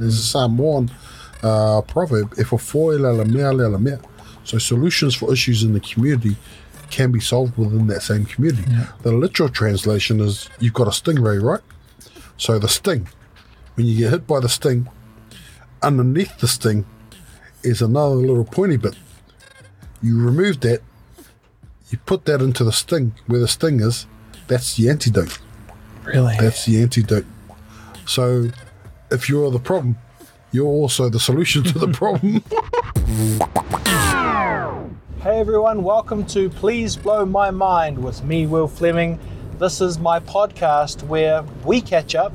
There's a Samoan proverb, e fofoe la mea la mea. So solutions for issues in the community can be solved within that same community. Yeah. The literal translation is you've got a stingray, right? So the sting, when you get hit by the sting, underneath the sting is another little pointy bit. You remove that, you put that into the sting, where the sting is, that's the antidote. Really? That's the antidote. So if you're the problem, you're also the solution to the problem. Hey everyone, welcome to Please Blow My Mind with me, Will Fleming. This is my podcast where we catch up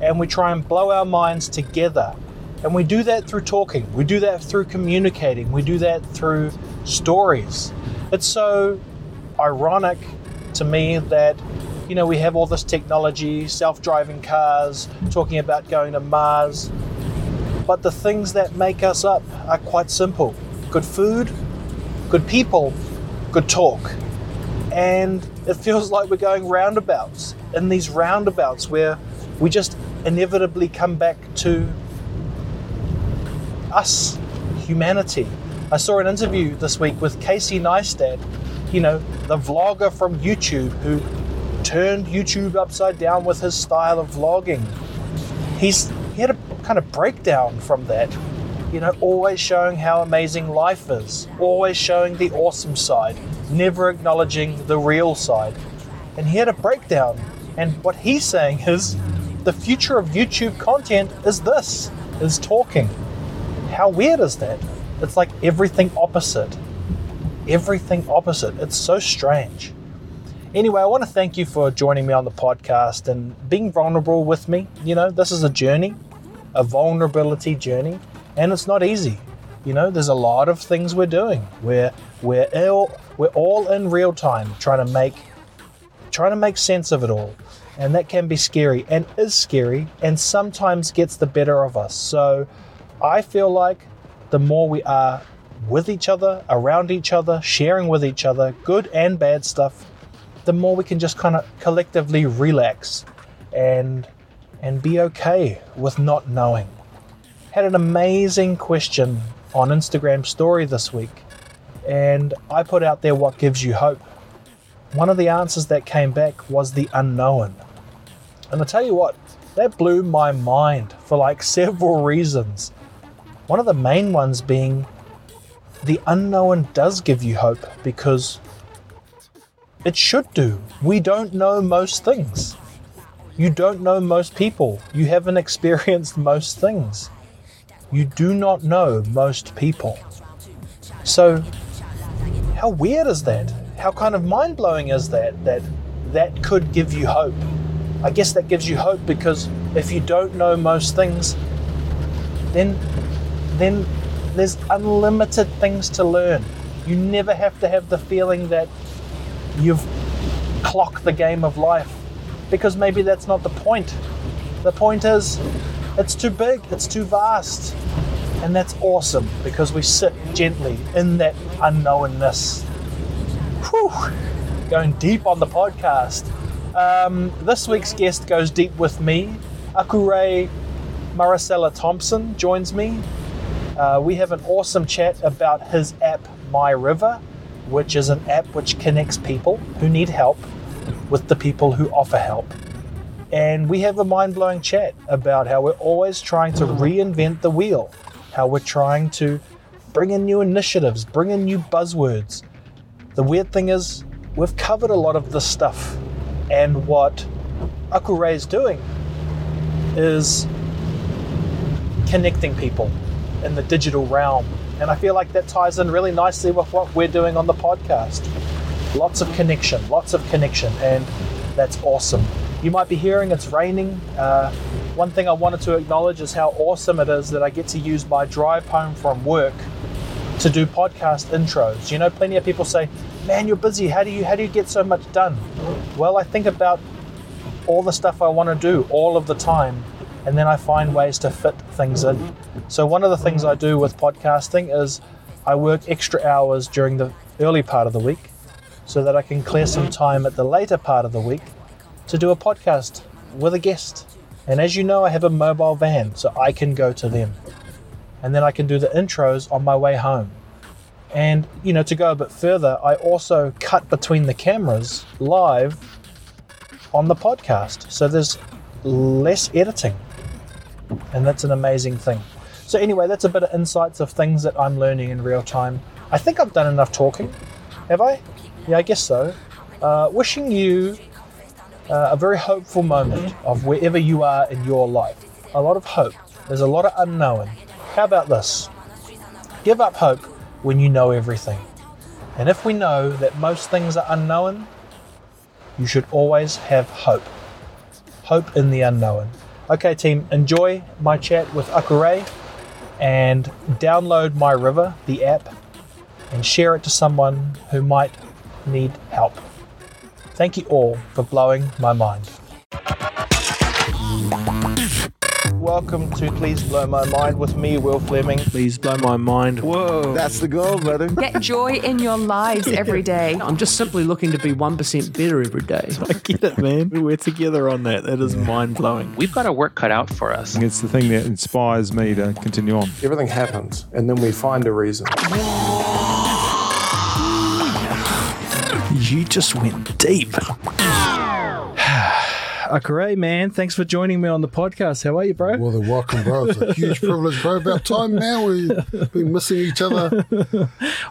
and we try and blow our minds together. And we do that through talking. We do that through communicating. We do that through stories. It's so ironic to me that, you know, we have all this technology, self-driving cars, talking about going to Mars. But the things that make us up are quite simple. Good food, good people, good talk. And it feels like we're going roundabouts, in these roundabouts where we just inevitably come back to us, humanity. I saw an interview this week with Casey Neistat, you know, the vlogger from YouTube who turned YouTube upside down with his style of vlogging. He had a kind of breakdown from that, you know, always showing how amazing life is, always showing the awesome side, never acknowledging the real side. And he had a breakdown. And what he's saying is the future of YouTube content is this, is talking. How weird is that? It's like everything opposite. Everything opposite. It's so strange. Anyway, I want to thank you for joining me on the podcast and being vulnerable with me. You know, this is a journey, a vulnerability journey, and it's not easy. You know, there's a lot of things we're doing. We're ill. We're all in real time trying to make sense of it all. And that can be scary and is scary and sometimes gets the better of us. So I feel like the more we are with each other, around each other, sharing with each other, good and bad stuff, the more we can just kind of collectively relax and be okay with not knowing. Had an amazing question on Instagram story this week, and I put out there what gives you hope. One of the answers that came back was the unknown. And I tell you what, that blew my mind for like several reasons. One of the main ones being the unknown does give you hope because it should do. We don't know most things. You don't know most people. You haven't experienced most things. You do not know most people. So how weird is that? How kind of mind-blowing is that? That could give you hope. I guess that gives you hope because if you don't know most things, then there's unlimited things to learn. You never have to have the feeling that you've clocked the game of life, because maybe that's not the point. The point is it's too big, it's too vast, and that's awesome because we sit gently in that unknownness. Whew, going deep on the podcast. This week's guest goes deep with me. Akure Marisella Thompson joins me. We have an awesome chat about his app, MyRiva, which is an app which connects people who need help with the people who offer help. And we have a mind-blowing chat about how we're always trying to reinvent the wheel, how we're trying to bring in new initiatives, bring in new buzzwords. The weird thing is we've covered a lot of this stuff, and what Akure is doing is connecting people in the digital realm. And I feel like that ties in really nicely with what we're doing on the podcast. Lots of connection, and that's awesome. You might be hearing it's raining. One thing I wanted to acknowledge is how awesome it is that I get to use my drive home from work to do podcast intros. You know, plenty of people say, man, you're busy. How do you get so much done? Well, I think about all the stuff I want to do all of the time, and then I find ways to fit things in. So one of the things I do with podcasting is I work extra hours during the early part of the week so that I can clear some time at the later part of the week to do a podcast with a guest. And as you know, I have a mobile van, so I can go to them. And then I can do the intros on my way home. And, you know, to go a bit further, I also cut between the cameras live on the podcast. So there's less editing. And that's an amazing thing. So anyway, that's a bit of insights of things that I'm learning in real time. I think I've done enough talking. Have I? Yeah, I guess so. Wishing you a very hopeful moment of wherever you are in your life. A lot of hope. There's a lot of unknown. How about this? Give up hope when you know everything. And if we know that most things are unknown, you should always have hope. Hope in the unknown. Okay, team, enjoy my chat with Akure and download MyRiva, the app, and share it to someone who might need help. Thank you all for blowing my mind. Welcome to Please Blow My Mind with me, Will Fleming. Please blow my mind. Whoa. That's the goal, brother. Get joy in your lives every day. I'm just simply looking to be 1% better every day. I get it, man. We're together on that. That is mind-blowing. We've got our work cut out for us. It's the thing that inspires me to continue on. Everything happens, and then we find a reason. You just went deep. Akure, man, thanks for joining me on the podcast. How are you, bro? Well, then welcome, bro. It's a huge privilege, bro. About time now. We've been missing each other.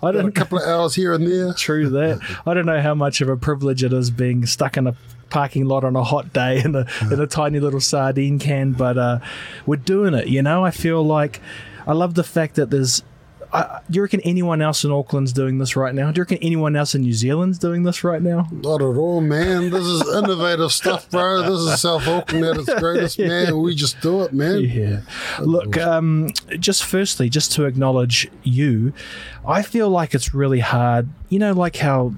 A couple of hours here and there. True that. I don't know how much of a privilege it is being stuck in a parking lot on a hot day in a tiny little sardine can, but we're doing it, you know? I feel like I love the fact that there's... do you reckon anyone else in Auckland's doing this right now? Do you reckon anyone else in New Zealand's doing this right now? Not at all, man. This is innovative stuff, bro. This is South Auckland at its greatest, man. We just do it, man. Yeah. Look, just firstly, just to acknowledge you, I feel like it's really hard. You know, like how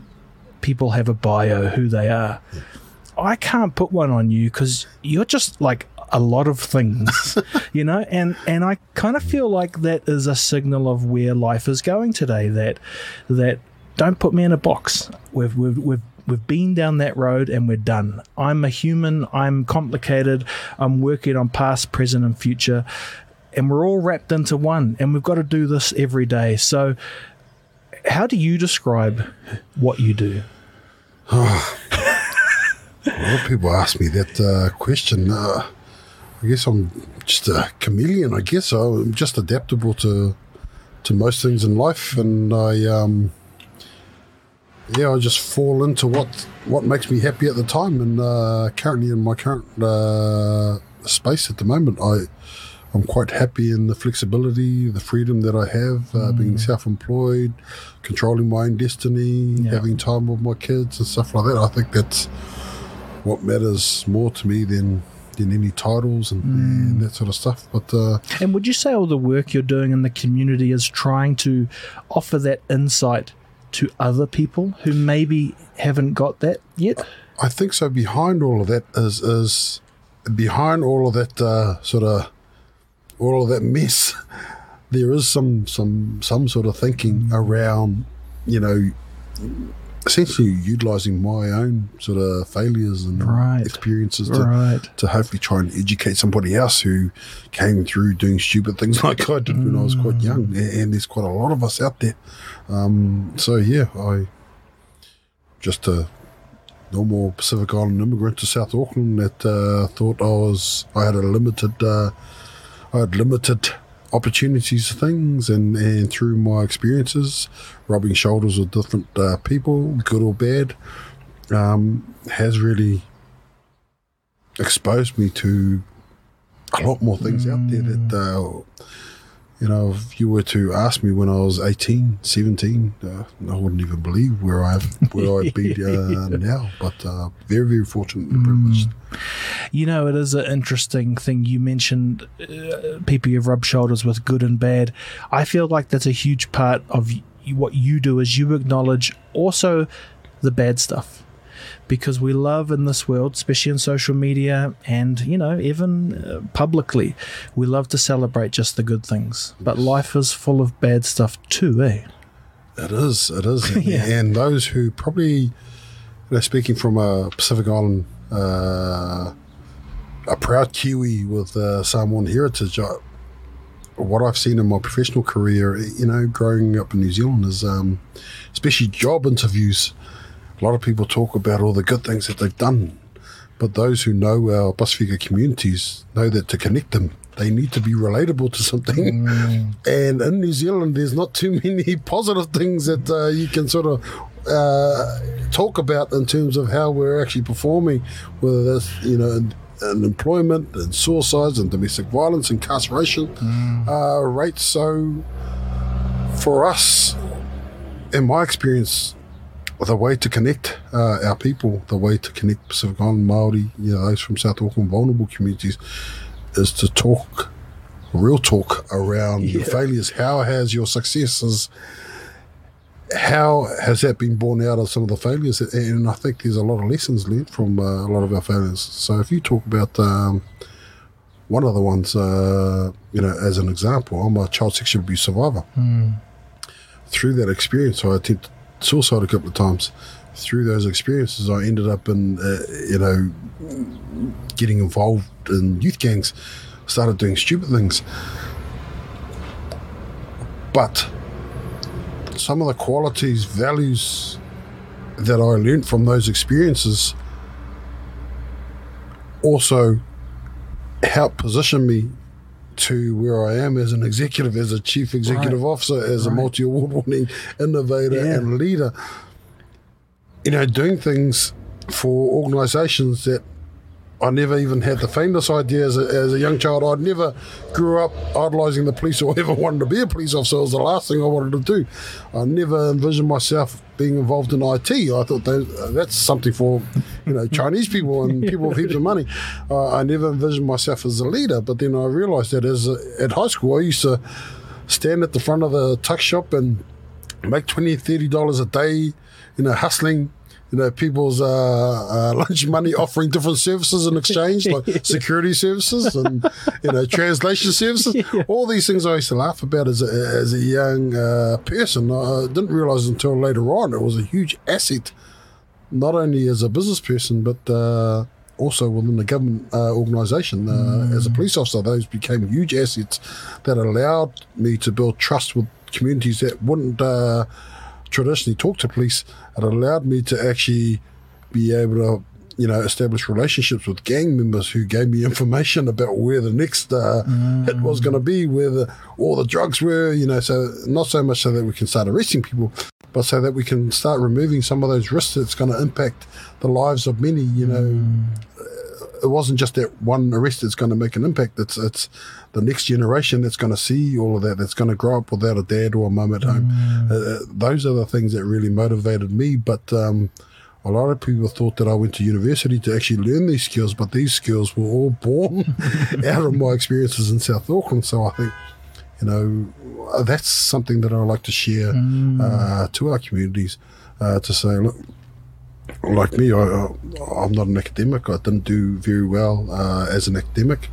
people have a bio, who they are. I can't put one on you because you're just like... a lot of things, you know, and I kind of feel like that is a signal of where life is going today. That don't put me in a box. We've been down that road and we're done. I'm a human. I'm complicated. I'm working on past, present, and future, and we're all wrapped into one. And we've got to do this every day. So, how do you describe what you do? Well, people ask me that question. I guess I'm just a chameleon. I guess I'm just adaptable to most things in life, and I just fall into what makes me happy at the time. And currently, in my current space at the moment, I'm quite happy in the flexibility, the freedom that I have, being self-employed, controlling my own destiny, having time with my kids and stuff like that. I think that's what matters more to me than any titles and that sort of stuff. But and would you say all the work you're doing in the community is trying to offer that insight to other people who maybe haven't got that yet? I think so. Behind all of that is behind all of that sort of all of that mess, there is some sort of thinking around, you know, essentially utilising my own sort of failures and experiences to hopefully try and educate somebody else who came through doing stupid things like I did when I was quite young. And there's quite a lot of us out there. I just a normal Pacific Island immigrant to South Auckland that thought I had limited opportunities, things, and through my experiences, rubbing shoulders with different people, good or bad, has really exposed me to a lot more things out there that, you know, if you were to ask me when I was 18, 17, I wouldn't even believe where I'd be now, but very, very fortunate and privileged. You know, it is an interesting thing. You mentioned people you've rubbed shoulders with, good and bad. I feel like that's a huge part of what you do is you acknowledge also the bad stuff. Because we love in this world, especially in social media and, you know, even publicly, we love to celebrate just the good things. But life is full of bad stuff too, eh? It is. And those who probably, you know, speaking from a Pacific Island a proud Kiwi with Samoan heritage. What I've seen in my professional career, you know, growing up in New Zealand is, especially job interviews, a lot of people talk about all the good things that they've done, but those who know our Pasifika communities know that to connect them, they need to be relatable to something. And in New Zealand, there's not too many positive things that you can sort of talk about in terms of how we're actually performing, whether that's, you know, and employment and suicides and domestic violence, incarceration rates. So for us, in my experience, the way to connect our people, the way to connect Pacific Island Māori, you know, those from South Auckland vulnerable communities, is to talk, real talk around your failures. How has your successes, how has that been borne out of some of the failures? And I think there's a lot of lessons learned from a lot of our failures. So if you talk about one of the ones, you know, as an example, I'm a child sexual abuse survivor. Through that experience, I attempted suicide a couple of times. Through those experiences, I ended up in, you know, getting involved in youth gangs, started doing stupid things. But some of the qualities, values that I learned from those experiences also helped position me to where I am as an executive, as a chief executive officer, as a multi-award-winning innovator and leader. You know, doing things for organisations that I never even had the faintest idea as a young child. I never grew up idolising the police or ever wanted to be a police officer. It was the last thing I wanted to do. I never envisioned myself being involved in IT. I thought that's something for, you know, Chinese people and people with heaps of money. I never envisioned myself as a leader. But then I realised that at high school, I used to stand at the front of the tuck shop and make $20, $30 a day, you know, hustling, you know, people's lunch money, offering different services in exchange, like security services and, you know, translation services. All these things I used to laugh about as a young person. I didn't realise until later on it was a huge asset, not only as a business person, but also within the government organisation. As a police officer, those became huge assets that allowed me to build trust with communities that wouldn't traditionally talk to police. It allowed me to actually be able to, you know, establish relationships with gang members who gave me information about where the next hit was going to be, where all the drugs were, you know, so not so much so that we can start arresting people, but so that we can start removing some of those risks that's going to impact the lives of many, you know. It wasn't just that one arrest that's going to make an impact. It's the next generation that's going to see all of that, that's going to grow up without a dad or a mum at home. Those are the things that really motivated me. But a lot of people thought that I went to university to actually learn these skills, but these skills were all born out of my experiences in South Auckland. So I think, you know, that's something that I like to share to our communities, to say, look, like me, I'm not an academic. I didn't do very well as an academic,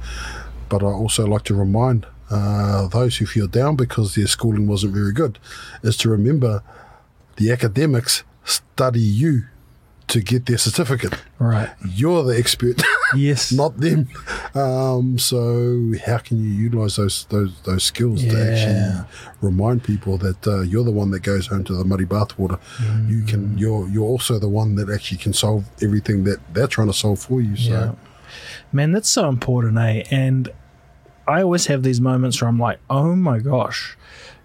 but I also like to remind those who feel down because their schooling wasn't very good, is to remember the academics study you to get their certificate. Right, you're the expert, yes, not them. So how can you utilise those skills to actually remind people that you're the one that goes home to the muddy bathwater. You can. You're also the one that actually can solve everything that they're trying to solve for you. So, man, that's so important, eh? And I always have these moments where I'm like, oh my gosh,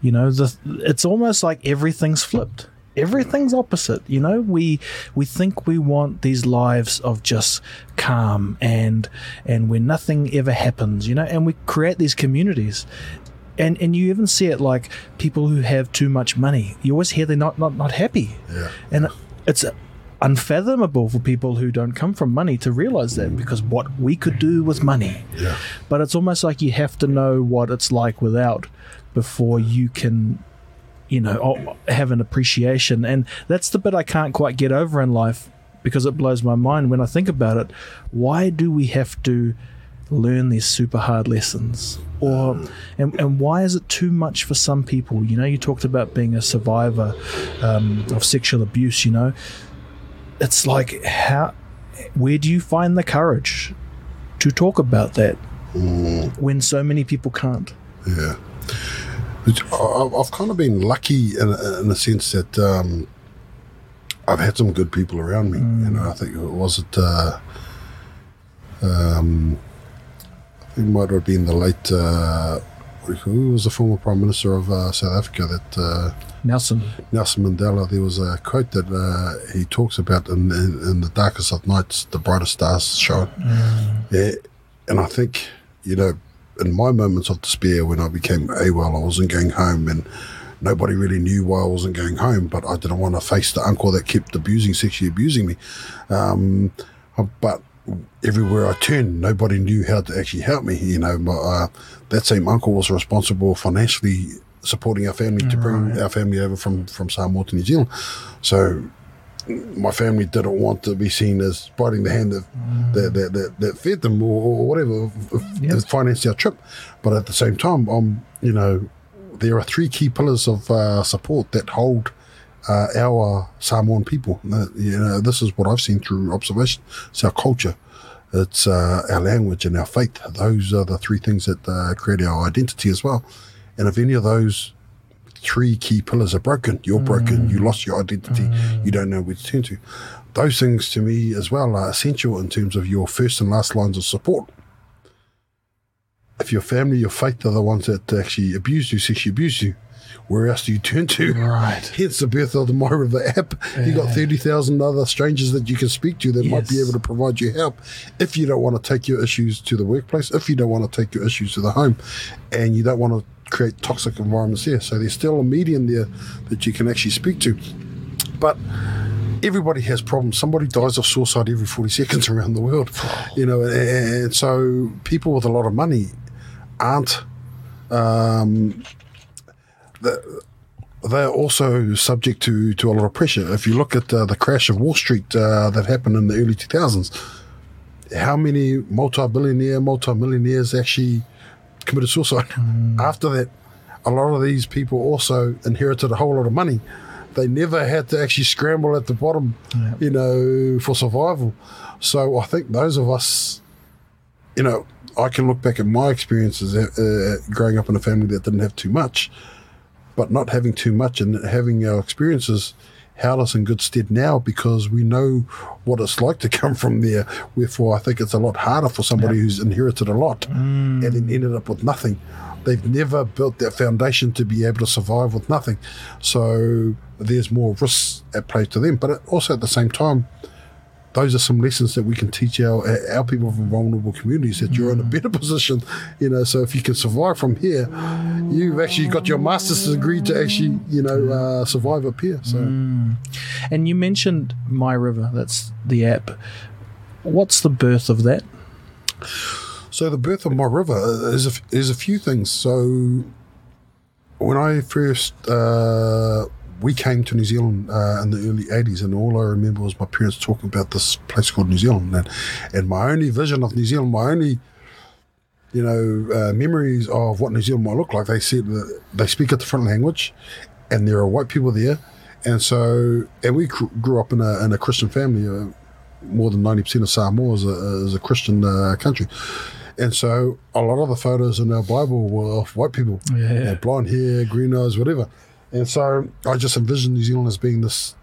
you know, it's almost like everything's flipped. Everything's opposite, you know. We think we want these lives of just calm and where nothing ever happens, you know, and we create these communities. And you even see it, like people who have too much money. You always hear they're not happy. Yeah. And it's unfathomable for people who don't come from money to realize that, because what we could do with money. Yeah. But it's almost like you have to know what it's like without before you can, you know, have an appreciation. And that's the bit I can't quite get over in life, because it blows my mind when I think about it. Why do we have to learn these super hard lessons? Or and why is it too much for some people? You know, you talked about being a survivor of sexual abuse, you know. It's like, where do you find the courage to talk about that when so many people can't. Yeah. I've kind of been lucky in a sense that I've had some good people around me. You know, I think it wasn't, I think it might have been the late, who was the former Prime Minister of South Africa? That Nelson Mandela. There was a quote that he talks about, in the darkest of nights, the brightest stars shine. Yeah, and I think, you know, in my moments of despair when I became AWOL, I wasn't going home, and nobody really knew why I wasn't going home, but I didn't want to face the uncle that kept sexually abusing me. But everywhere I turned, nobody knew how to actually help me. You know, but, that same uncle was responsible financially supporting our family to bring our family over from Samoa to New Zealand. So my family didn't want to be seen as biting the hand that fed them or whatever, that financed our trip. But at the same time, you know, there are three key pillars of support that hold our Samoan people. You know, this is what I've seen through observation. It's our culture, it's our language, and our faith. Those are the three things that create our identity as well. And if any of those three key pillars are broken, you're broken, you lost your identity, you don't know where to turn to. Those things to me as well are essential in terms of your first and last lines of support. If your family, your faith are the ones that actually abuse you, sexually abuse you, where else do you turn to? Right. Hence the birth of the MyRiva app. Yeah. You got 30,000 other strangers that you can speak to that might be able to provide you help if you don't want to take your issues to the workplace, if you don't want to take your issues to the home, and you don't want to create toxic environments there. So there's still a medium there that you can actually speak to. But everybody has problems. Somebody dies of suicide every 40 seconds around the world. You know, and so people with a lot of money aren't... they're also subject to a lot of pressure. If you look at the crash of Wall Street that happened in the early 2000s, how many multi-millionaires actually committed suicide? After that, a lot of these people also inherited a whole lot of money. They never had to actually scramble at the bottom, you know, for survival. So I think those of us, you know, I can look back at my experiences growing up in a family that didn't have too much. But not having too much and having our experiences held us in good stead now, because we know what it's like to come from there. Therefore, I think it's a lot harder for somebody who's inherited a lot and then ended up with nothing. They've never built that foundation to be able to survive with nothing. So there's more risks at play to them. But also at the same time, those are some lessons that we can teach our people from vulnerable communities, that you're in a better position, you know. So if you can survive from here, you've actually got your master's degree to actually, you know, survive up here. So, and you mentioned MyRiva, that's the app. What's the birth of that? So the birth of MyRiva is a few things. So when I first we came to New Zealand in the early 80s, and all I remember was my parents talking about this place called New Zealand. And my only vision of New Zealand, my only, you know, memories of what New Zealand might look like, they said that they speak a different language and there are white people there. And so, and we grew up in a Christian family. More than 90% of Samoa is a Christian country. And so a lot of the photos in our Bible were of white people, blonde hair, green eyes, whatever. And so I just envisioned New Zealand as being this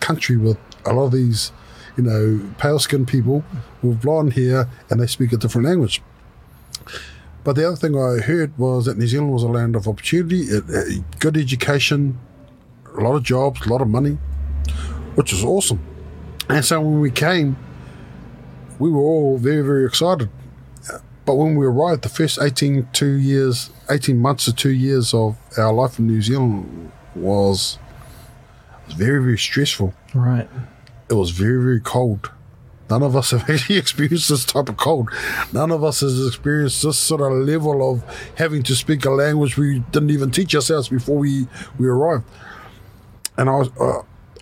country with a lot of these, you know, pale-skinned people with blonde hair, and they speak a different language. But the other thing I heard was that New Zealand was a land of opportunity, good education, a lot of jobs, a lot of money, which is awesome. And so when we came, we were all very, very excited. But when we arrived, the first 18 months to 2 years of our life in New Zealand was very, very stressful. Right. It was very, very cold. None of us have actually experienced this type of cold. None of us has experienced this sort of level of having to speak a language we didn't even teach ourselves before we arrived. And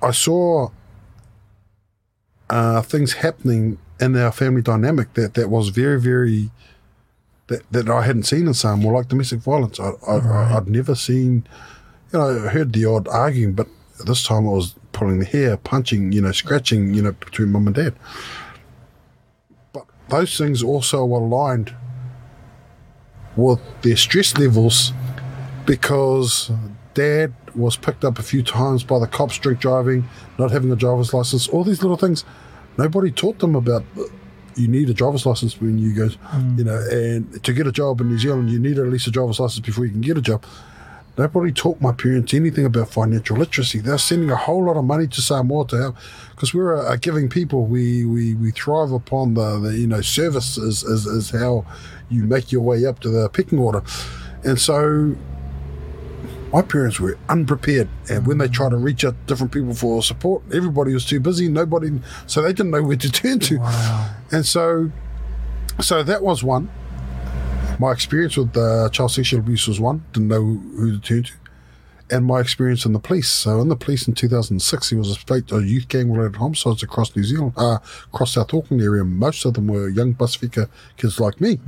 I saw things happening in our family dynamic that was very, very... That I hadn't seen in Samoa, like domestic violence. I'd never seen, you know, I heard the odd arguing, but this time I was pulling the hair, punching, you know, scratching, you know, between mum and dad. But those things also aligned with their stress levels, because dad was picked up a few times by the cops drink driving, not having a driver's license, all these little things. Nobody taught them about you need a driver's license when you go, you know, and to get a job in New Zealand, you need at least a driver's license before you can get a job. Nobody taught my parents anything about financial literacy. They're sending a whole lot of money to Samoa to help, because we're a giving people. We thrive upon the you know, service is how you make your way up to the pecking order. And so my parents were unprepared, and when they tried to reach out to different people for support, everybody was too busy. Nobody, so they didn't know where to turn to. Wow. And so that was one. My experience with child sexual abuse was one. Didn't know who to turn to. And my experience in the police. So in the police in 2006, there was a youth gang-related homicides across New Zealand, across South Auckland area. Most of them were young busfika kids like me,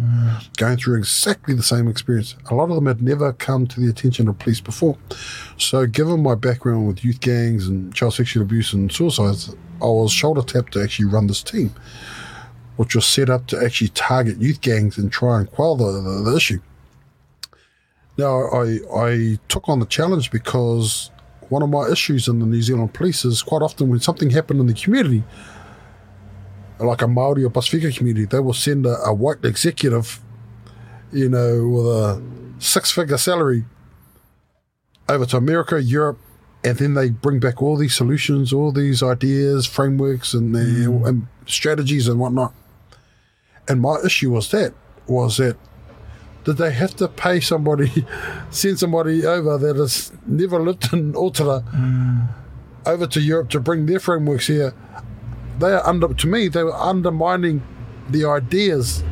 going through exactly the same experience. A lot of them had never come to the attention of police before. So given my background with youth gangs and child sexual abuse and suicides, I was shoulder-tapped to actually run this team, which was set up to actually target youth gangs and try and quell the issue. Now, I took on the challenge because one of my issues in the New Zealand police is quite often when something happened in the community, like a Māori or Pasifika community, they will send a white executive, you know, with a six-figure salary over to America, Europe, and then they bring back all these solutions, all these ideas, frameworks, and strategies and whatnot. And my issue was that did they have to pay somebody, send somebody over that has never lived in Ōtara over to Europe to bring their frameworks here? They were undermining the ideas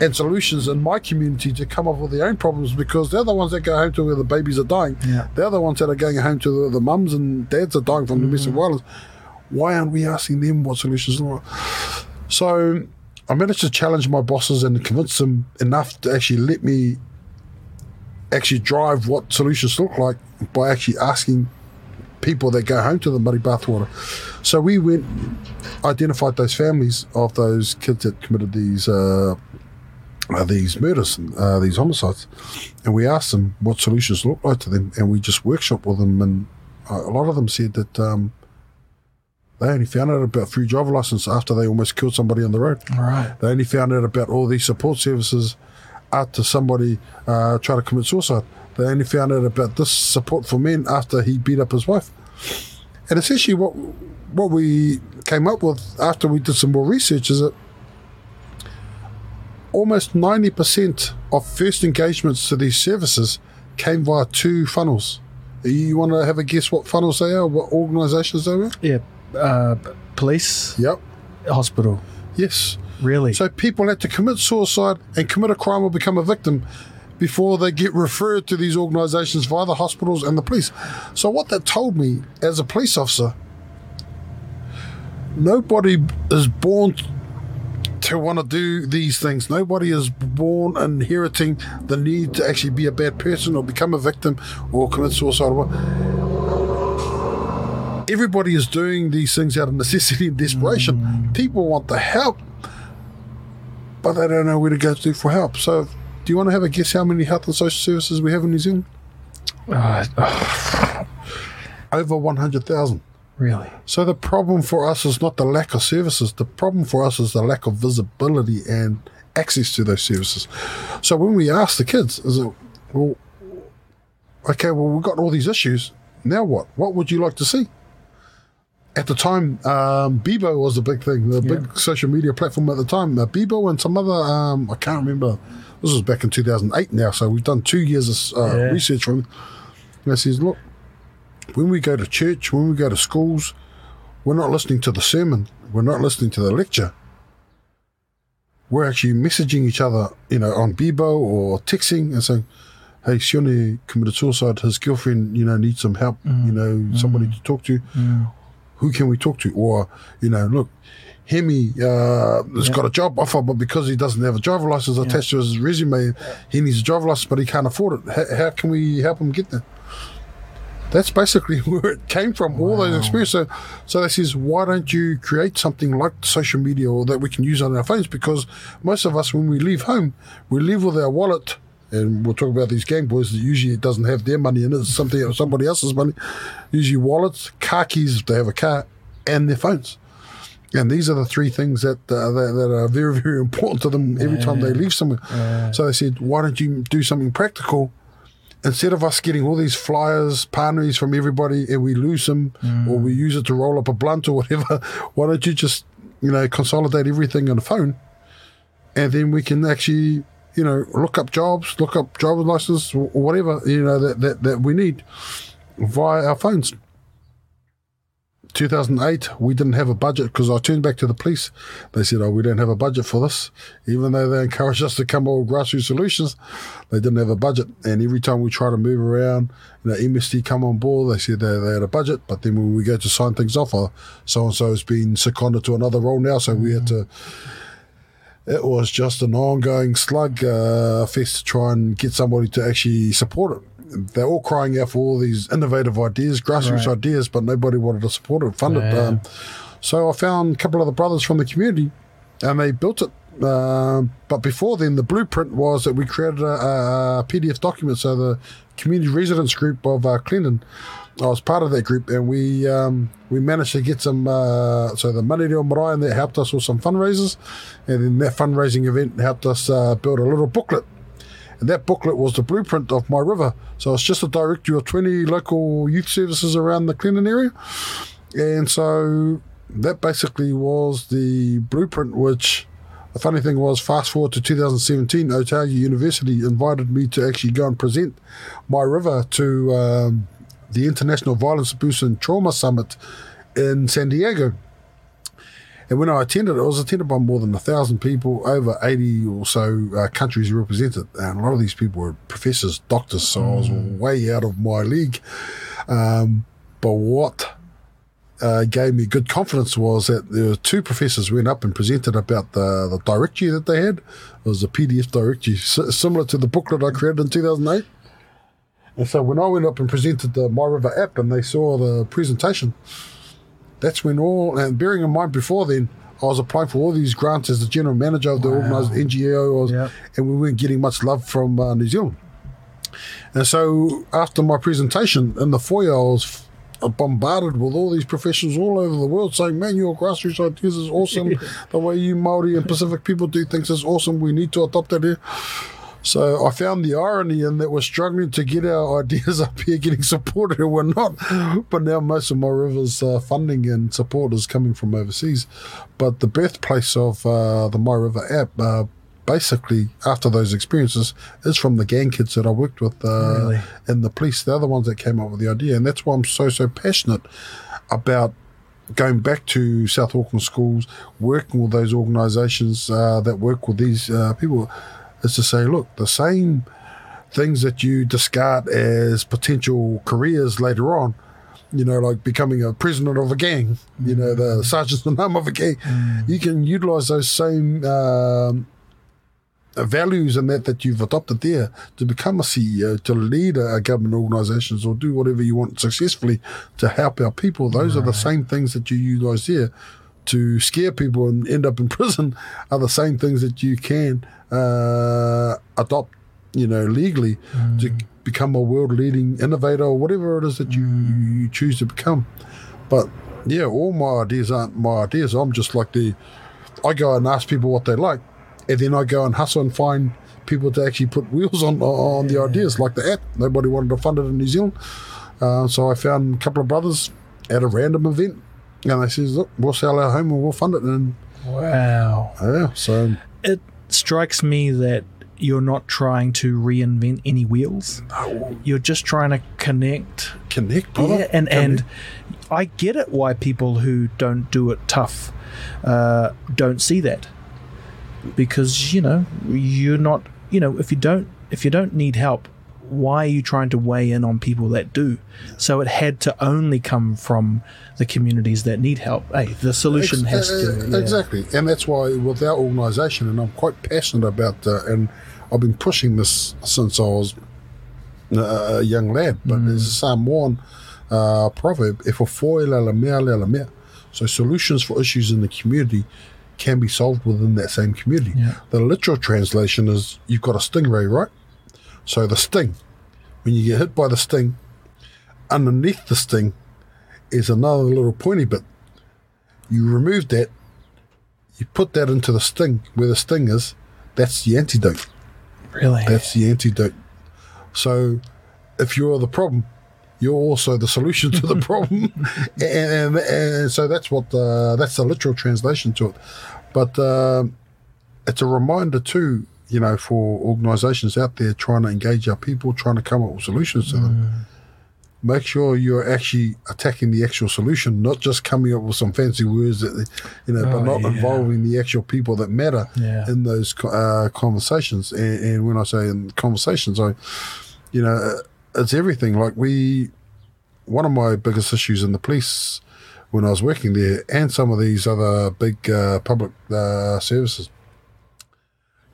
and solutions in my community to come up with their own problems, because they're the ones that go home to where the babies are dying. Yeah. They're the ones that are going home to the mums and dads are dying from domestic violence. Why aren't we asking them what solutions are? So I managed to challenge my bosses and convince them enough to actually let me actually drive what solutions look like by actually asking people that go home to the muddy bathwater. So we went, identified those families of those kids that committed these murders, these homicides, and we asked them what solutions look like to them, and we just workshopped with them, and a lot of them said that they only found out about free driver license after they almost killed somebody on the road. Right. They only found out about all these support services after somebody tried to commit suicide. They only found out about this support for men after he beat up his wife. And essentially what we came up with after we did some more research is that almost 90% of first engagements to these services came via two funnels. You want to have a guess what funnels they are, what organisations they were? Yeah. Police. Yep. Hospital. Yes. Really? So people had to commit suicide and commit a crime or become a victim before they get referred to these organisations via the hospitals and the police. So what that told me as a police officer, nobody is born to want to do these things. Nobody is born inheriting the need to actually be a bad person or become a victim or commit suicide. Everybody is doing these things out of necessity and desperation. People want the help, but they don't know where to go to for help. So do you want to have a guess how many health and social services we have in New Zealand? Over 100,000. Really? So the problem for us is not the lack of services. The problem for us is the lack of visibility and access to those services. So when we ask the kids, we've got all these issues. Now what? What would you like to see? At the time, Bebo was the big thing, the big social media platform at the time. Bebo and some other, I can't remember. This was back in 2008 now, so we've done 2 years of research from him. And he says, look, when we go to church, when we go to schools, we're not listening to the sermon. We're not listening to the lecture. We're actually messaging each other, you know, on Bebo or texting and saying, hey, Sione committed suicide. His girlfriend, you know, needs some help, you know, somebody to talk to. Yeah. Who can we talk to? Or, you know, look, Hemi has got a job offer, but because he doesn't have a driver license attached to his resume, he needs a driver license, but he can't afford it. How can we help him get that? that's basically where it came from, all those experiences. So they says, why don't you create something like social media or that we can use on our phones? Because most of us, when we leave home, we leave with our wallet, and we'll talk about these gang boys that usually it doesn't have their money in it, it's something or somebody else's money, usually wallets, car keys if they have a car, and their phones. And these are the three things that are very, very important to them every time they leave somewhere. So they said, why don't you do something practical? Instead of us getting all these flyers, pānaris from everybody, and we lose them or we use it to roll up a blunt or whatever, why don't you just, consolidate everything on the phone, and then we can actually, look up driver's license or whatever, that we need via our phones. 2008, we didn't have a budget because I turned back to the police. They said, we don't have a budget for this. Even though they encouraged us to come up with grassroots solutions, they didn't have a budget. And every time we try to move around, MSD come on board, they said they had a budget, but then when we go to sign things off, so-and-so has been seconded to another role now, so we had to... It was just an ongoing slug fest to try and get somebody to actually support it. They're all crying out for all these innovative ideas, grassroots ideas, but nobody wanted to support it, fund it. So I found a couple of the brothers from the community, and they built it. But before then, the blueprint was that we created a PDF document. So the community residents group of Clendon, I was part of that group, and we managed to get some. So the Manereo Marae and that helped us with some fundraisers, and then that fundraising event helped us build a little booklet. And that booklet was the blueprint of MyRiva. So it's just a directory of 20 local youth services around the Clendon area. And so that basically was the blueprint, which the funny thing was, fast forward to 2017, Otago University invited me to actually go and present MyRiva to the International Violence, Abuse, and Trauma Summit in San Diego. And when I attended, it was attended by more than 1,000 people, over 80 or so countries represented. And a lot of these people were professors, doctors, so I was way out of my league. But what gave me good confidence was that there were two professors went up and presented about the directory that they had. It was a PDF directory, similar to the booklet I created in 2008. And so when I went up and presented the MyRiva app and they saw the presentation, that's when and bearing in mind before then, I was applying for all these grants as the general manager of the organised NGO, and we weren't getting much love from New Zealand. And so after my presentation in the foyer, I was bombarded with all these professionals all over the world saying, man, your grassroots ideas is awesome. The way you Māori and Pacific people do things is awesome. We need to adopt that here. So I found the irony in that we're struggling to get our ideas up here getting supported, and we're not. But now most of MyRiva's funding and support is coming from overseas. But the birthplace of the MyRiva app, basically after those experiences, is from the gang kids that I worked with in the police. They're the ones that came up with the idea. And that's why I'm so passionate about going back to South Auckland schools, working with those organisations that work with these people, is to say, look, the same things that you discard as potential careers later on, like becoming a prisoner of a gang, the sergeant's the name of a gang, you can utilise those same values and that you've adopted there to become a CEO, to lead a government organisations or do whatever you want successfully to help our people. Those are the same things that you utilise there to scare people and end up in prison are the same things that you can adopt, legally to become a world-leading innovator or whatever it is that you choose to become. But, yeah, all my ideas aren't my ideas. I'm just like I go and ask people what they like, and then I go and hustle and find people to actually put wheels on the ideas, like the app. Nobody wanted to fund it in New Zealand. So I found a couple of brothers at a random event, and they says, look, we'll sell our home and we'll fund it. And wow. Yeah, so... It strikes me that you're not trying to reinvent any wheels. No. You're just trying to connect. Connect, brother. Yeah, and I get it why people who don't do it tough don't see that. Because, you're not... if you don't need help, why are you trying to weigh in on people that do? So it had to only come from the communities that need help. Hey, the solution has to... Yeah. Exactly. And that's why with our organisation, and I'm quite passionate about, and I've been pushing this since I was a young lad, but there's a Samoan proverb, e whawhoi lalamea lalamea. So solutions for issues in the community can be solved within that same community. Yeah. The literal translation is you've got a stingray, right? So the sting, when you get hit by the sting, underneath the sting is another little pointy bit. You remove that, you put that into the sting, where the sting is, that's the antidote. Really? That's the antidote. So if you're the problem, you're also the solution to the problem. and so that's what that's the literal translation to it. But it's a reminder too, you know, for organisations out there trying to engage our people, trying to come up with solutions to them. Make sure you're actually attacking the actual solution, not just coming up with some fancy words, that you know, but not involving the actual people that matter in those conversations. And when I say in conversations, I, you know, it's everything. Like one of my biggest issues in the police when I was working there, and some of these other big public services,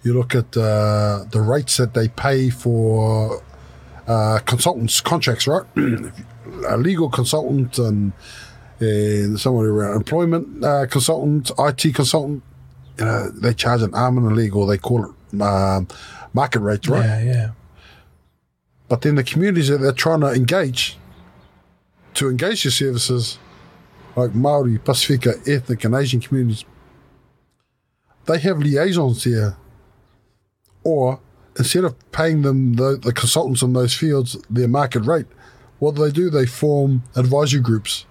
you look at the rates that they pay for consultants' contracts, right? A legal consultant and someone around employment consultant, IT consultant, you know, they charge an arm and a leg, or they call it market rates, right? Yeah, yeah. But then the communities that they're trying to engage your services, like Māori, Pasifika, ethnic and Asian communities, they have liaisons here. Or instead of paying them, the consultants in those fields, their market rate, what do? They form advisory groups.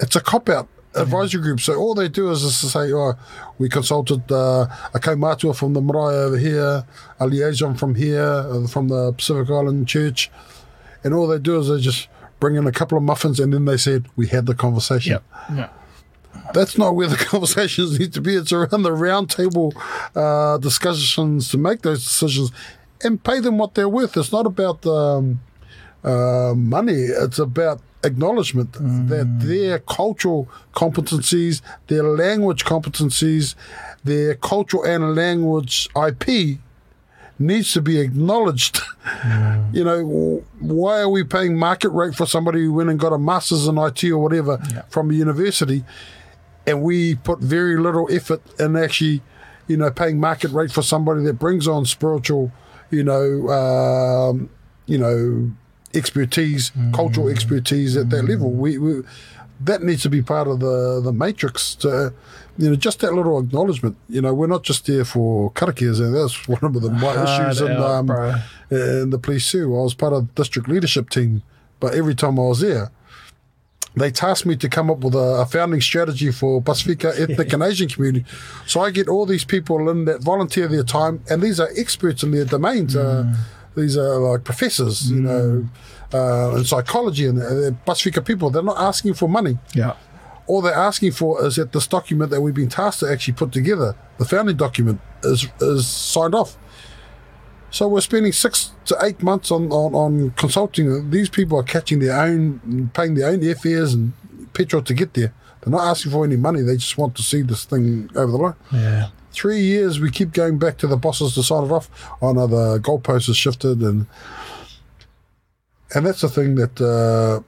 It's a cop-out advisory group. So all they do is to say, oh, we consulted a kaumātua from the marae over here, a liaison from here, from the Pacific Island Church. And all they do is they just bring in a couple of muffins, and then they said, we had the conversation. That's not where the conversations need to be. It's around the round table discussions to make those decisions and pay them what they're worth. It's not about money. It's about acknowledgement that their cultural competencies, their language competencies, their cultural and language IP needs to be acknowledged. You know, why are we paying market rate for somebody who went and got a master's in IT or whatever from a university, and we put very little effort in actually, you know, paying market rate for somebody that brings on spiritual, you know, expertise, cultural expertise at that level. We that needs to be part of the matrix to, you know, just that little acknowledgement. You know, we're not just there for karakias, and that's one of my issues in the police too. I was part of the district leadership team, but every time I was there, they tasked me to come up with a founding strategy for Pasifika, ethnic and Asian community. So I get all these people in that volunteer their time, and these are experts in their domains. These are like professors, you know, in psychology, and they're Pasifika people. They're not asking for money. Yeah. All they're asking for is that this document that we've been tasked to actually put together, the founding document, is signed off. So we're spending 6 to 8 months on consulting. These people are catching their own, paying their own airfares and petrol to get there. They're not asking for any money. They just want to see this thing over the line. Yeah. 3 years, we keep going back to the bosses to sign it off. I know the goalpost has shifted, and that's the thing that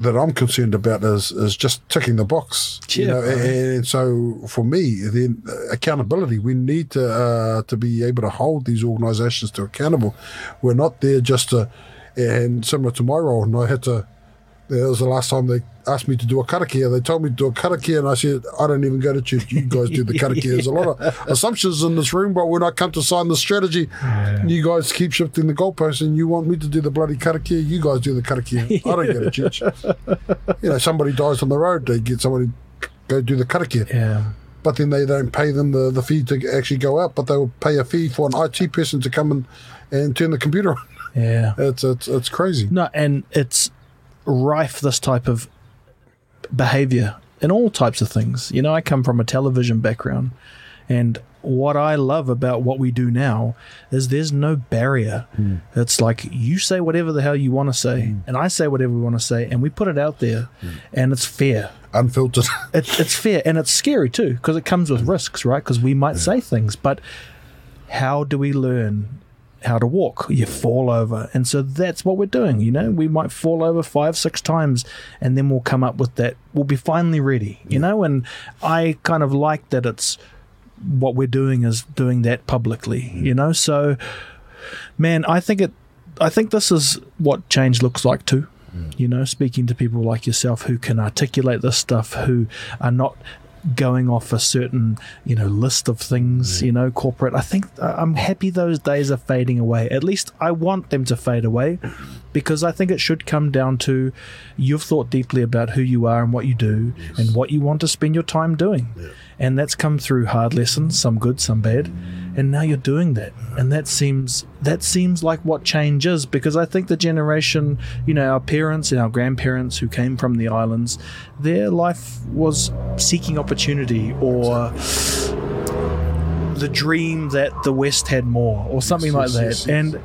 that I'm concerned about is just ticking the box. Yeah, you know? And so for me, then accountability. We need to be able to hold these organisations to accountable. We're not there just to, and similar to my role, and I had to. That was the last time they asked me to do a karakia. They told me to do a karakia, and I said, I don't even go to church. You guys do the karakia. There's a lot of assumptions in this room, but when I come to sign the strategy, you guys keep shifting the goalposts, and you want me to do the bloody karakia. You guys do the karakia. I don't go to church. You know, somebody dies on the road, they get somebody to go do the karakia. Yeah. But then they don't pay them the fee to actually go out, but they will pay a fee for an IT person to come and turn the computer on. Yeah. It's crazy. No, and it's rife this type of behavior in all types of things. You know, I come from a television background, and what I love about what we do now is there's no barrier. It's like you say whatever the hell you want to say, and I say whatever we want to say, and we put it out there, and it's fair. Unfiltered. It's fair, and it's scary too, because it comes with risks, right? Because we might say things, but how do we learn how to walk. You fall over. And so that's what we're doing. You know, we might fall over 5-6 times and then we'll come up with that. We'll be finally ready, you know, and I kind of like that it's what we're doing is doing that publicly, you know. So, man, I think this is what change looks like too. You know, speaking to people like yourself who can articulate this stuff, who are not going off a certain, you know, list of things, you know, corporate. I think I'm happy those days are fading away. At least I want them to fade away, because I think it should come down to you've thought deeply about who you are and what you do and what you want to spend your time doing. Yeah. And that's come through hard lessons, some good, some bad. And now you're doing that. And that seems like what change is, because I think the generation, you know, our parents and our grandparents who came from the islands, their life was seeking opportunity or the dream that the West had more or something like that. And,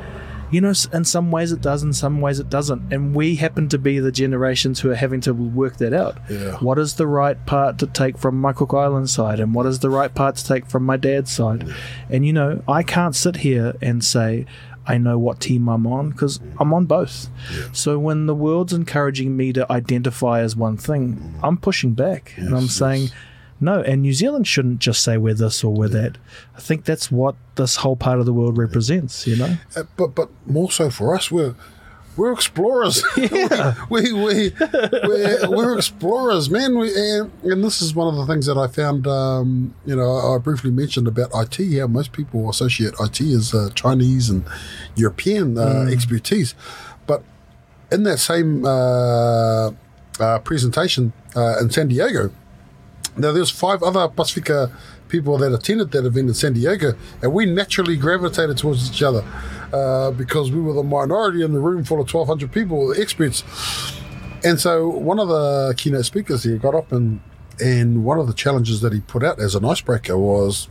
you know, in some ways it does, in some ways it doesn't. And we happen to be the generations who are having to work that out. Yeah. What is the right part to take from my Cook Island side? And what is the right part to take from my dad's side? Yeah. And, you know, I can't sit here and say I know what team I'm on, because I'm on both. Yeah. So when the world's encouraging me to identify as one thing, I'm pushing back and I'm saying, no, and New Zealand shouldn't just say we're this or we're that. I think that's what this whole part of the world represents, you know. But more so for us, we're explorers. Yeah. we're explorers, man. And this is one of the things that I found. You know, I briefly mentioned about IT. How most people associate IT as Chinese and European expertise, but in that same presentation in San Diego. Now, there's 5 other Pasifika people that attended that event in San Diego, and we naturally gravitated towards each other because we were the minority in the room full of 1,200 people, experts. And so one of the keynote speakers here got up, and one of the challenges that he put out as an icebreaker was,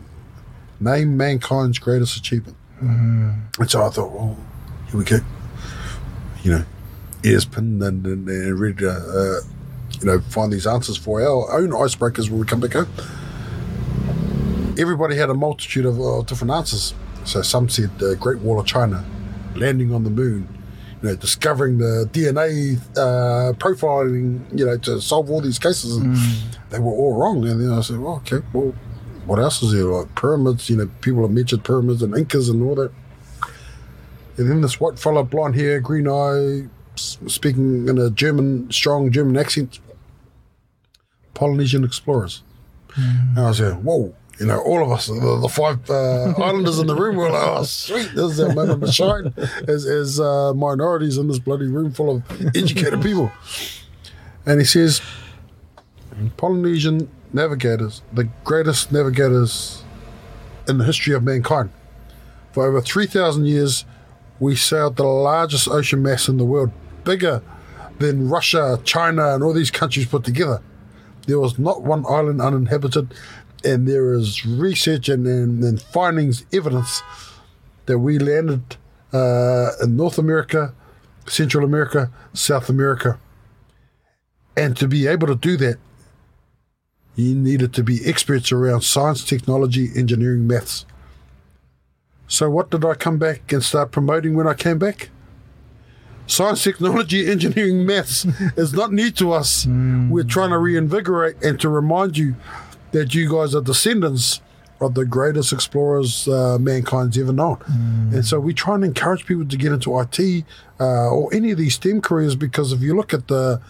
name mankind's greatest achievement. And so I thought, well, here we go. You know, ears pinned and ready to... you know, find these answers for our own icebreakers when we come back home. Everybody had a multitude of different answers. So some said the Great Wall of China, landing on the moon, you know, discovering the DNA profiling, you know, to solve all these cases. And they were all wrong. And then I said, well, okay, well, what else is there? Like pyramids, you know, people have mentioned pyramids and Incas and all that. And then this white fella, blonde hair, green eye, speaking in a strong German accent, Polynesian explorers. And I was like, whoa, you know, all of us, the 5 islanders in the room were like, oh, sweet, this is our moment to shine as minorities in this bloody room full of educated people. And he says, Polynesian navigators, the greatest navigators in the history of mankind. For over 3,000 years, we sailed the largest ocean mass in the world, bigger than Russia, China, and all these countries put together. There was not one island uninhabited, and there is research and findings, evidence that we landed in North America, Central America, South America. And to be able to do that, you needed to be experts around science, technology, engineering, maths. So what did I come back and start promoting when I came back? Science, technology, engineering, maths is not new to us. We're trying to reinvigorate and to remind you that you guys are descendants of the greatest explorers mankind's ever known. And so we try and encourage people to get into IT or any of these STEM careers, because if you look at the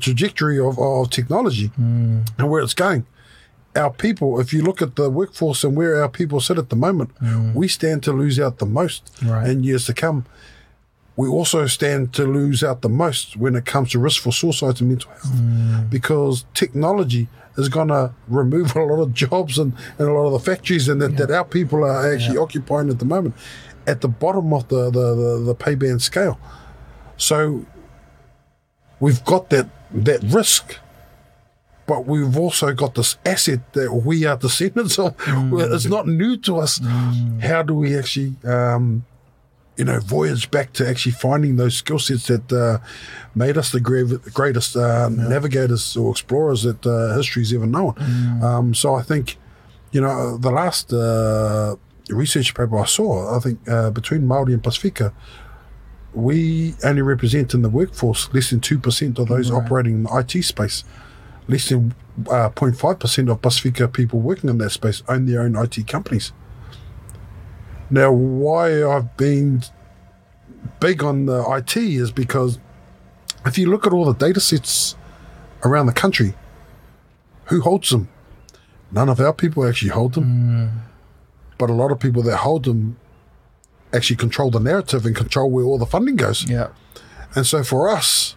trajectory of technology and where it's going, our people, if you look at the workforce and where our people sit at the moment, we stand to lose out the most in years to come. We also stand to lose out the most when it comes to risk for suicide and mental health, because technology is going to remove a lot of jobs and a lot of the factories and that our people are actually occupying at the moment, at the bottom of the pay band scale. So we've got that risk, but we've also got this asset that we are descendants of. It's not new to us. How do we actually, you know, voyage back to actually finding those skill sets that made us the greatest navigators or explorers that history's ever known? So I think, you know, the last research paper I saw, I think between Māori and Pasifika, we only represent in the workforce less than 2% of those operating in the IT space. Less than 0.5% of Pasifika people working in that space own their own IT companies. Now, why I've been big on the IT is because if you look at all the data sets around the country, who holds them? None of our people actually hold them. But a lot of people that hold them actually control the narrative and control where all the funding goes. Yeah. And so for us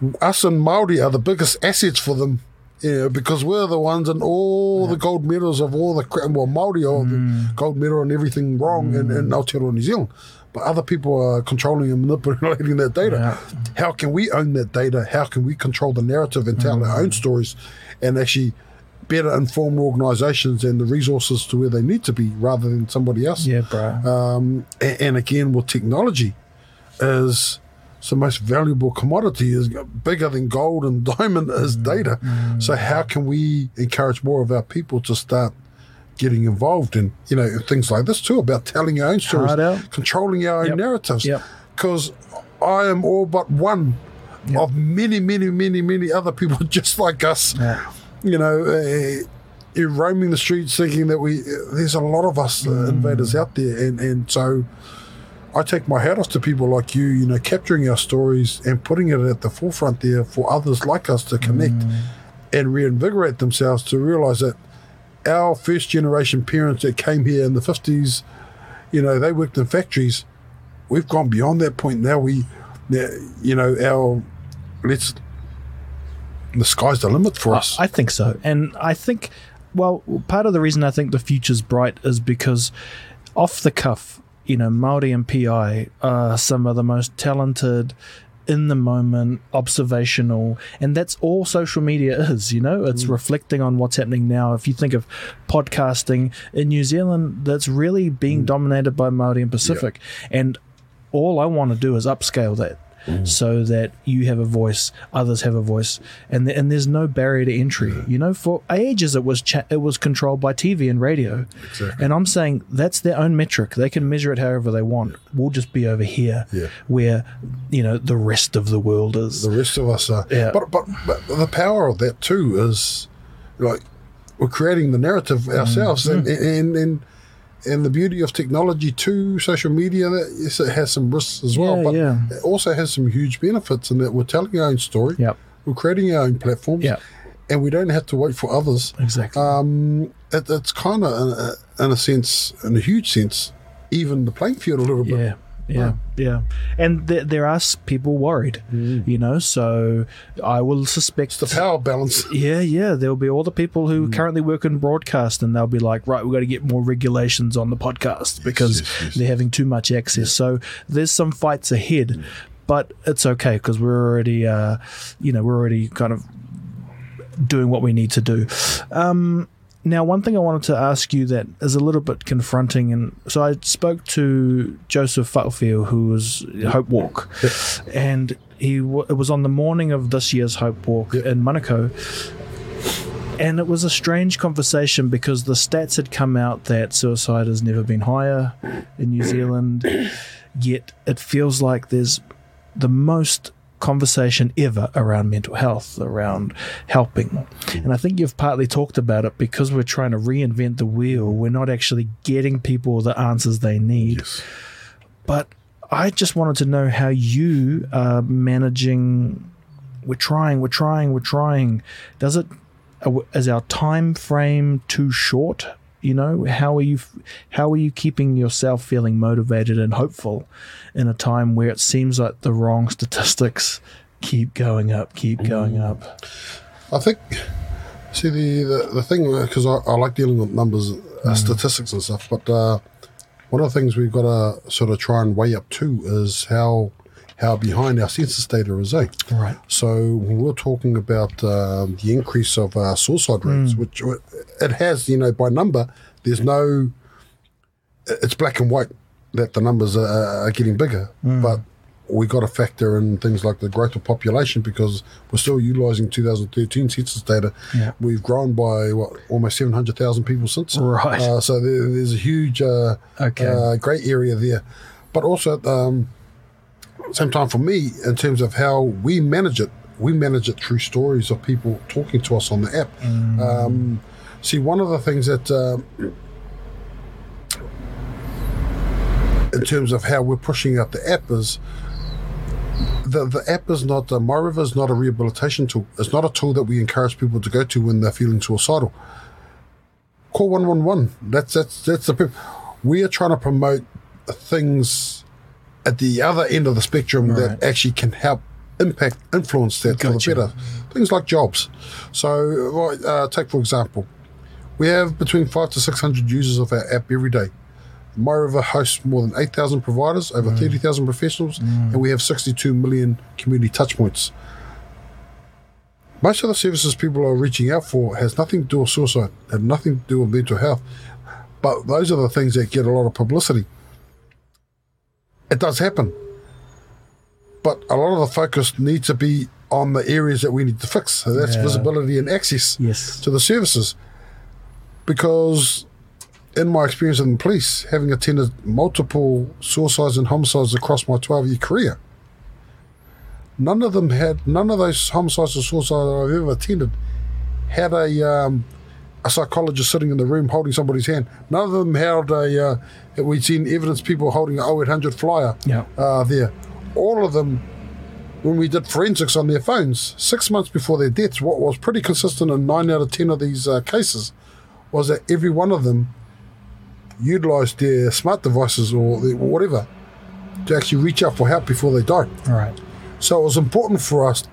and Māori are the biggest assets for them, because we're the ones in all the gold medals of all the Māori are the gold medal and everything wrong in Aotearoa New Zealand. But other people are controlling and manipulating that data. How can we own that data? How can we control the narrative and tell our own stories and actually better inform organisations and the resources to where they need to be rather than somebody else? Yeah, bro. And again, with technology is... So the most valuable commodity is bigger than gold and diamond is data. So how can we encourage more of our people to start getting involved in, things like this too, about telling our own stories, controlling our own narratives? Because I am all but one of many, many, many, many other people just like us, roaming the streets thinking that there's a lot of us invaders out there. And so... I take my hat off to people like you, capturing our stories and putting it at the forefront there for others like us to connect and reinvigorate themselves to realise that our first generation parents that came here in the 50s, they worked in factories. We've gone beyond that point now. The sky's the limit for us. I think so. And I think, part of the reason I think the future's bright is because off the cuff, Māori and PI are some of the most talented, in the moment, observational, and that's all social media is, it's reflecting on what's happening now. If you think of podcasting in New Zealand, that's really being dominated by Māori and Pacific, and all I want to do is upscale that so that you have a voice, others have a voice, and there's no barrier to entry. For ages it was controlled by TV and radio. Exactly. And I'm saying that's their own metric. They can measure it however they want. We'll just be over here where the rest of the world is. The rest of us are. Yeah. But the power of that too is we're creating the narrative ourselves, and the beauty of technology too, social media, it has some risks as well, but it also has some huge benefits in that we're telling our own story, we're creating our own platforms, and we don't have to wait for others. Exactly. It's kind of, in a huge sense, even the playing field a little bit. Yeah. And there are people worried, so I will suspect... It's the power balance. Yeah. There'll be all the people who currently work in broadcast and they'll be like, right, we've got to get more regulations on the podcast because they're having too much access. So there's some fights ahead, but it's okay because we're already, we're already kind of doing what we need to do. Now, one thing I wanted to ask you that is a little bit confronting, and so I spoke to Joseph Futfield, who was Hope Walk, and it was on the morning of this year's Hope Walk in Manukau, and it was a strange conversation because the stats had come out that suicide has never been higher in New Zealand, yet it feels like there's the most conversation ever around mental health, around helping. And I think you've partly talked about it because we're trying to reinvent the wheel. We're not actually getting people the answers they need. Yes. But I just wanted to know how you are managing. We're trying. Is our time frame too short? How are you keeping yourself feeling motivated and hopeful in a time where it seems like the wrong statistics keep going up? I think, see, the thing, because I like dealing with numbers, statistics and stuff, but one of the things we've got to sort of try and weigh up too is how behind our census data is, eh? Right. So when we're talking about the increase of suicide rates, which it has, by number, there's no, it's black and white that the numbers are getting bigger. But we got to factor in things like the growth of population, because we're still utilising 2013 census data. Yeah. We've grown by almost 700,000 people since. Right. So there's a huge grey area there. But also, same time for me, in terms of how we manage it through stories of people talking to us on the app. Mm. See, one of the things that... in terms of how we're pushing out the app is the app is not, MyRiva is not a rehabilitation tool. It's not a tool that we encourage people to go to when they're feeling suicidal. Call 111. That's the. We are trying to promote things at the other end of the spectrum that actually can help impact, influence that for the better. Things like jobs. So take for example, we have between 500 to 600 users of our app every day. MyRiva hosts more than 8,000 providers, over 30,000 professionals, and we have 62 million community touchpoints. Most of the services people are reaching out for has nothing to do with suicide, have nothing to do with mental health, but those are the things that get a lot of publicity. It does happen, but a lot of the focus needs to be on the areas that we need to fix. So that's visibility and access to the services, because... in my experience in the police, having attended multiple suicides and homicides across my 12-year career, none of those homicides or suicides I've ever attended had a psychologist sitting in the room holding somebody's hand. None of them had we'd seen evidence people holding an 0800 flyer there. All of them, when we did forensics on their phones, 6 months before their deaths, what was pretty consistent in 9 out of 10 of these cases was that every one of them utilised their smart devices or whatever to actually reach out for help before they died. All right. So it was important for us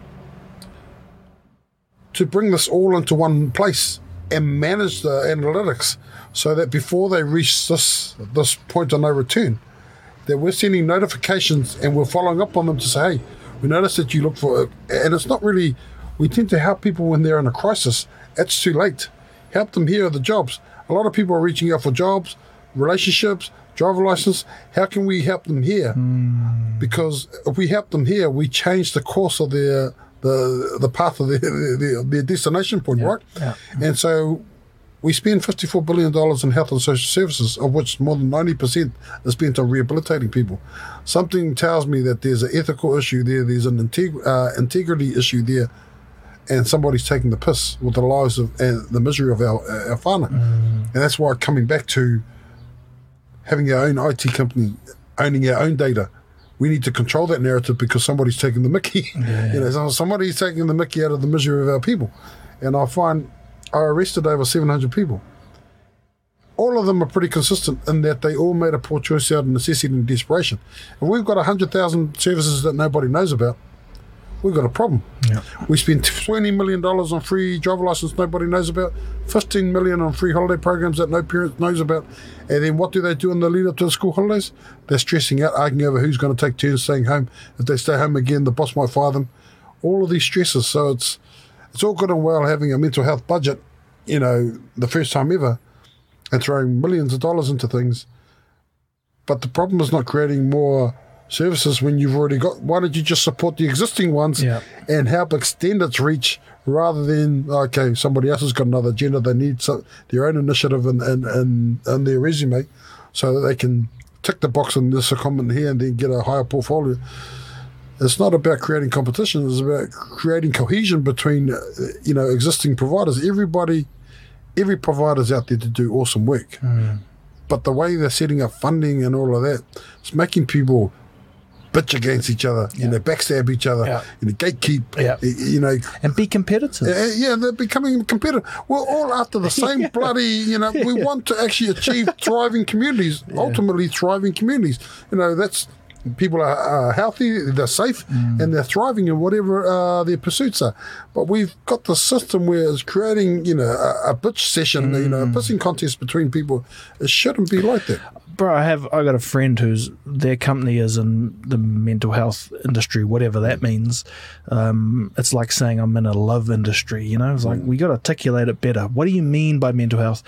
to bring this all into one place and manage the analytics so that before they reach this point of no return, that we're sending notifications and we're following up on them to say, hey, we noticed that you look for it. And it's not really, we tend to help people when they're in a crisis. It's too late. Help them, here are the jobs. A lot of people are reaching out for jobs, relationships, driver license. How can we help them here? Mm. Because if we help them here, we change the course of their the path of their destination point, right? Yeah. And so we spend $54 billion in health and social services, of which more than 90% is spent on rehabilitating people. Something tells me that there's an ethical issue there, there's an integrity issue there, and somebody's taking the piss with the lives of and the misery of our whānau. Mm. And that's why coming back to having our own IT company, owning our own data, we need to control that narrative because somebody's taking the mickey. Yeah. You know, somebody's taking the mickey out of the misery of our people. And I find I arrested over 700 people. All of them are pretty consistent in that they all made a poor choice out of necessity and desperation. And we've got 100,000 services that nobody knows about. We've got a problem. Yeah. We spend $20 million on free driver license nobody knows about, $15 million on free holiday programs that no parent knows about, and then what do they do in the lead up to the school holidays? They're stressing out, arguing over who's going to take turns staying home. If they stay home again, the boss might fire them. All of these stresses. So it's all good and well having a mental health budget, you know, the first time ever, and throwing millions of dollars into things. But the problem is not creating more services when you've already got. Why don't you just support the existing ones and help extend its reach rather than, okay, somebody else has got another agenda, they need their own initiative and their resume so that they can tick the box and this a comment here and then get a higher portfolio. It's not about creating competition, it's about creating cohesion between existing providers. Every provider's out there to do awesome work, but the way they're setting up funding and all of that, it's making people bitch against each other, and they backstab each other, and they gatekeep, and be competitive. They're becoming competitive. We're all after the same bloody, we want to actually achieve thriving communities, ultimately thriving communities. That's people are healthy, they're safe, and they're thriving in whatever their pursuits are. But we've got the system where it's creating, a bitch session, a pissing contest between people. It shouldn't be like that. Bro, I got a friend whose their company is in the mental health industry, whatever that means. It's like saying I'm in a love industry, It's like we got to articulate it better. What do you mean by mental health?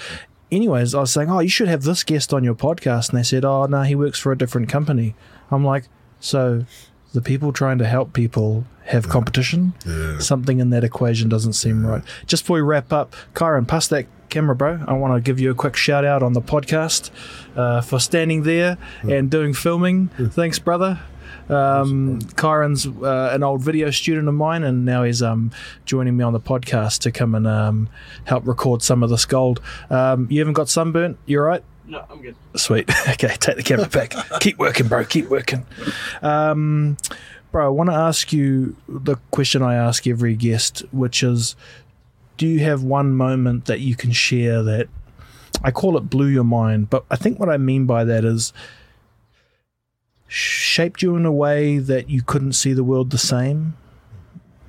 Anyways, I was saying, you should have this guest on your podcast. And they said, he works for a different company. I'm like, so the people trying to help people have competition. Yeah. Something in that equation doesn't seem right. Just before we wrap up, Kyron, pass that camera, bro. I want to give you a quick shout out on the podcast for standing there and doing filming. Thanks, brother. Kyron's an old video student of mine, and now he's joining me on the podcast to come and help record some of this gold. You haven't got sunburnt? You all right? No, I'm good. Sweet. Okay, take the camera back. Keep working, bro. Keep working. Bro, I want to ask you the question I ask every guest, which is, do you have one moment that you can share that, I call it blew your mind, but I think what I mean by that is shaped you in a way that you couldn't see the world the same?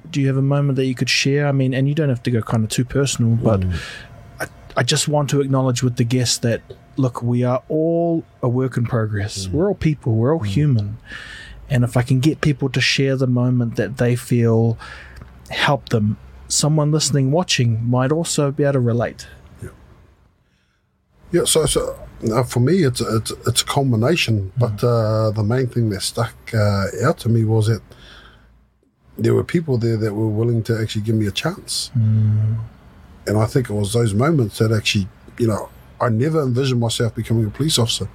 Do you have a moment that you could share? I mean, and you don't have to go kind of too personal, but I just want to acknowledge with the guests that, look, we are all a work in progress. We're all people. We're all human. And if I can get people to share the moment that they feel helped them, someone listening, watching might also be able to relate. Yeah. So for me, it's a combination. But the main thing that stuck out to me was that there were people there that were willing to actually give me a chance. And I think it was those moments that actually, you know, I never envisioned myself becoming a police officer,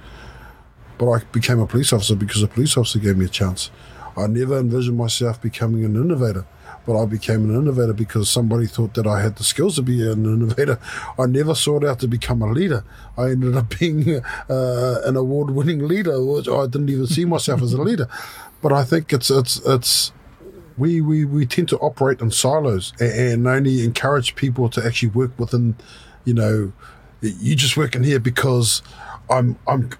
but I became a police officer because a police officer gave me a chance. I never envisioned myself becoming an innovator, but I became an innovator because somebody thought that I had the skills to be an innovator. I never sought out to become a leader. I ended up being an award-winning leader, which I didn't even see myself as a leader. But I think it's we tend to operate in silos and only encourage people to actually work within, you know, you just work in here because I'm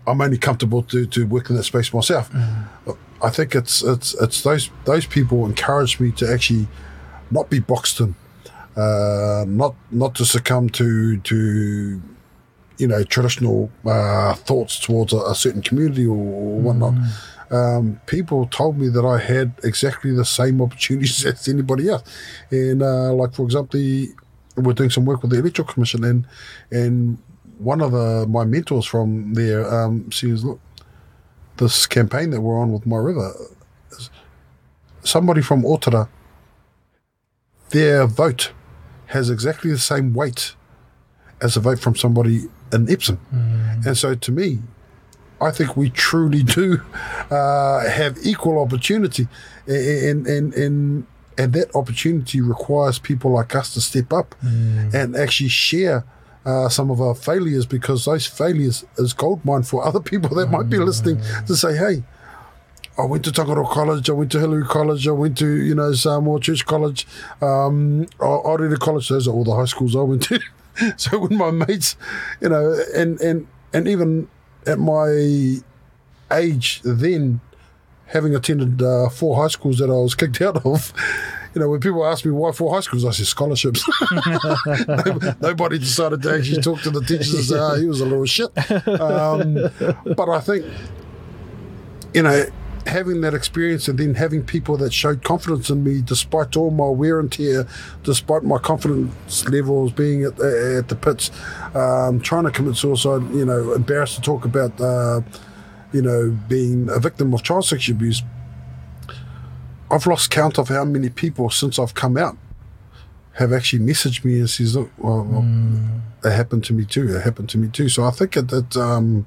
only comfortable to work in that space myself. I think it's those people encouraged me to actually not be boxed in, not to succumb to you know, traditional thoughts towards a certain community or whatnot. People told me that I had exactly the same opportunities as anybody else, and like for example, we're doing some work with the Electoral Commission, and one of my mentors from there, she was, look, this campaign that we're on with MyRiva, somebody from Ōtara, their vote has exactly the same weight as a vote from somebody in Epsom. And so to me, I think we truly do have equal opportunity, and that opportunity requires people like us to step up and actually share some of our failures, because those failures is gold mine for other people that might be listening to say, hey, I went to Tangaroa College, I went to Hillary College, I went to, you know, Saint Church College, Aorere College. Those are all the high schools I went to. So when my mates, you know, and even at my age then, having attended 4 high schools that I was kicked out of, you know, when people ask me why 4 high schools, I said scholarships. Nobody decided to actually talk to the teachers and say, oh, he was a little shit. But I think, you know, having that experience and then having people that showed confidence in me despite all my wear and tear, despite my confidence levels being at the pits, trying to commit suicide, you know, embarrassed to talk about, you know, being a victim of child sexual abuse. I've lost count of how many people since I've come out have actually messaged me and says, look, it happened to me too. So I think that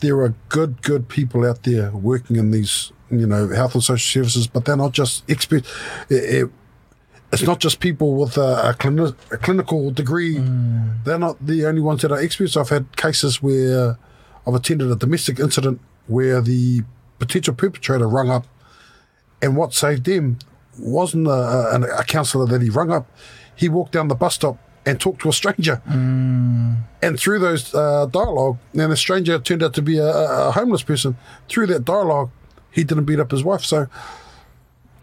there are good people out there working in these, you know, health and social services, but they're not just experts. It's not just people with a clinical degree. They're not the only ones that are experts. I've had cases where I've attended a domestic incident where the potential perpetrator rung up, and what saved them wasn't a counsellor that he rung up. He walked down the bus stop and talked to a stranger. And through those dialogue, and the stranger turned out to be a homeless person, through that dialogue, he didn't beat up his wife. So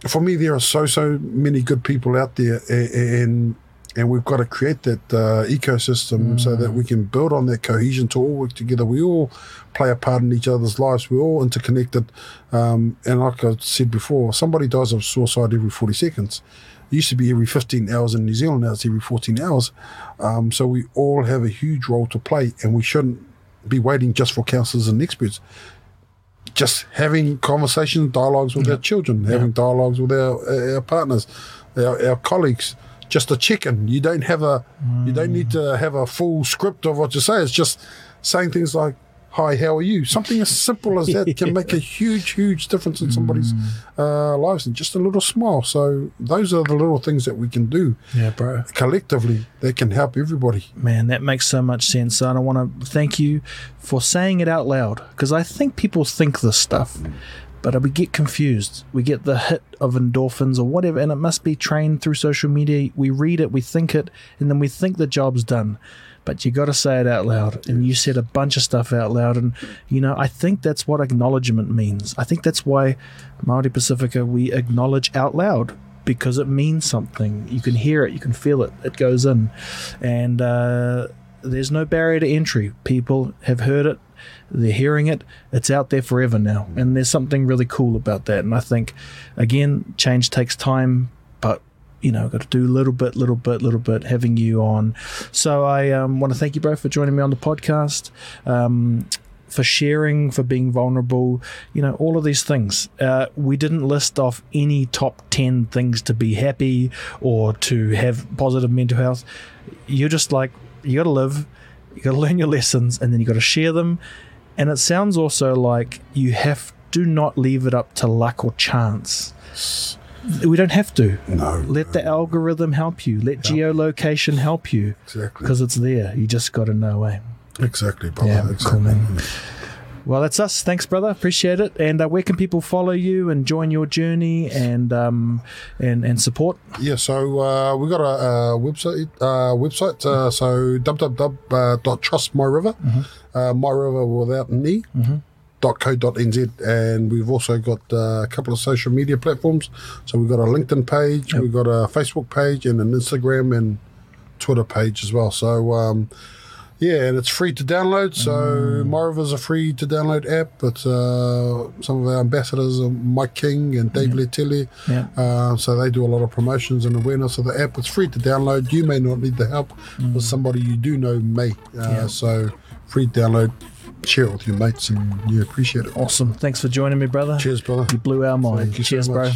for me, there are so many good people out there, and we've got to create that ecosystem so that we can build on that cohesion to all work together. We all play a part in each other's lives. We're all interconnected. And like I said before, somebody dies of suicide every 40 seconds. It used to be every 15 hours in New Zealand. Now it's every 14 hours. So we all have a huge role to play, and we shouldn't be waiting just for counsellors and experts. just having conversations, dialogues with our children, having dialogues with our partners, our colleagues, just a check-in. You don't have a, you don't need to have a full script of what you say. It's just saying things like, "Hi, how are you?" Something as simple as that can make a huge, huge difference in somebody's lives, and just a little smile. So those are the little things that we can do collectively that can help everybody. Man, that makes so much sense. And I want to thank you for saying it out loud, because I think people think this stuff, but we get confused. We get the hit of endorphins or whatever, and it must be trained through social media. We read it, we think it, and then we think the job's done. But you got to say it out loud, and you said a bunch of stuff out loud, and you know, I think that's what acknowledgement means. I think that's why Māori Pasifika, we acknowledge out loud, because it means something. You can hear it, you can feel it, it goes in, and there's no barrier to entry. People have heard it, they're hearing it, it's out there forever now, and there's something really cool about that. And I think, again, change takes time, but you know, got to do little bit, having you on. So I want to thank you, bro, for joining me on the podcast, for sharing, for being vulnerable, you know, all of these things. We didn't list off any top 10 things to be happy or to have positive mental health. You're just like, you got to live, you got to learn your lessons, and then you got to share them. And it sounds also like you have to not leave it up to luck or chance. We don't have to. No. Let the algorithm help you. Let geolocation help you. Exactly. Because it's there. You just got to know, eh? Exactly, brother. Yeah, exactly. Cool, man. Well, that's us. Thanks, brother. Appreciate it. And where can people follow you and join your journey and support? Yeah, so we've got a website. So www.trustmyriver, MyRiva without an E. .co.nz, and we've also got a couple of social media platforms. So we've got a LinkedIn page, we've got a Facebook page, and an Instagram and Twitter page as well. So and it's free to download. So MyRiva is a free to download app. But some of our ambassadors are Mike King and Dave Letele. So they do a lot of promotions and awareness of the app. It's free to download. You may not need the help, but somebody you do know may. So free download. Share with your mates, and you appreciate it. Awesome. Thanks for joining me, brother. Cheers, brother. You blew our mind. Cheers, so bro.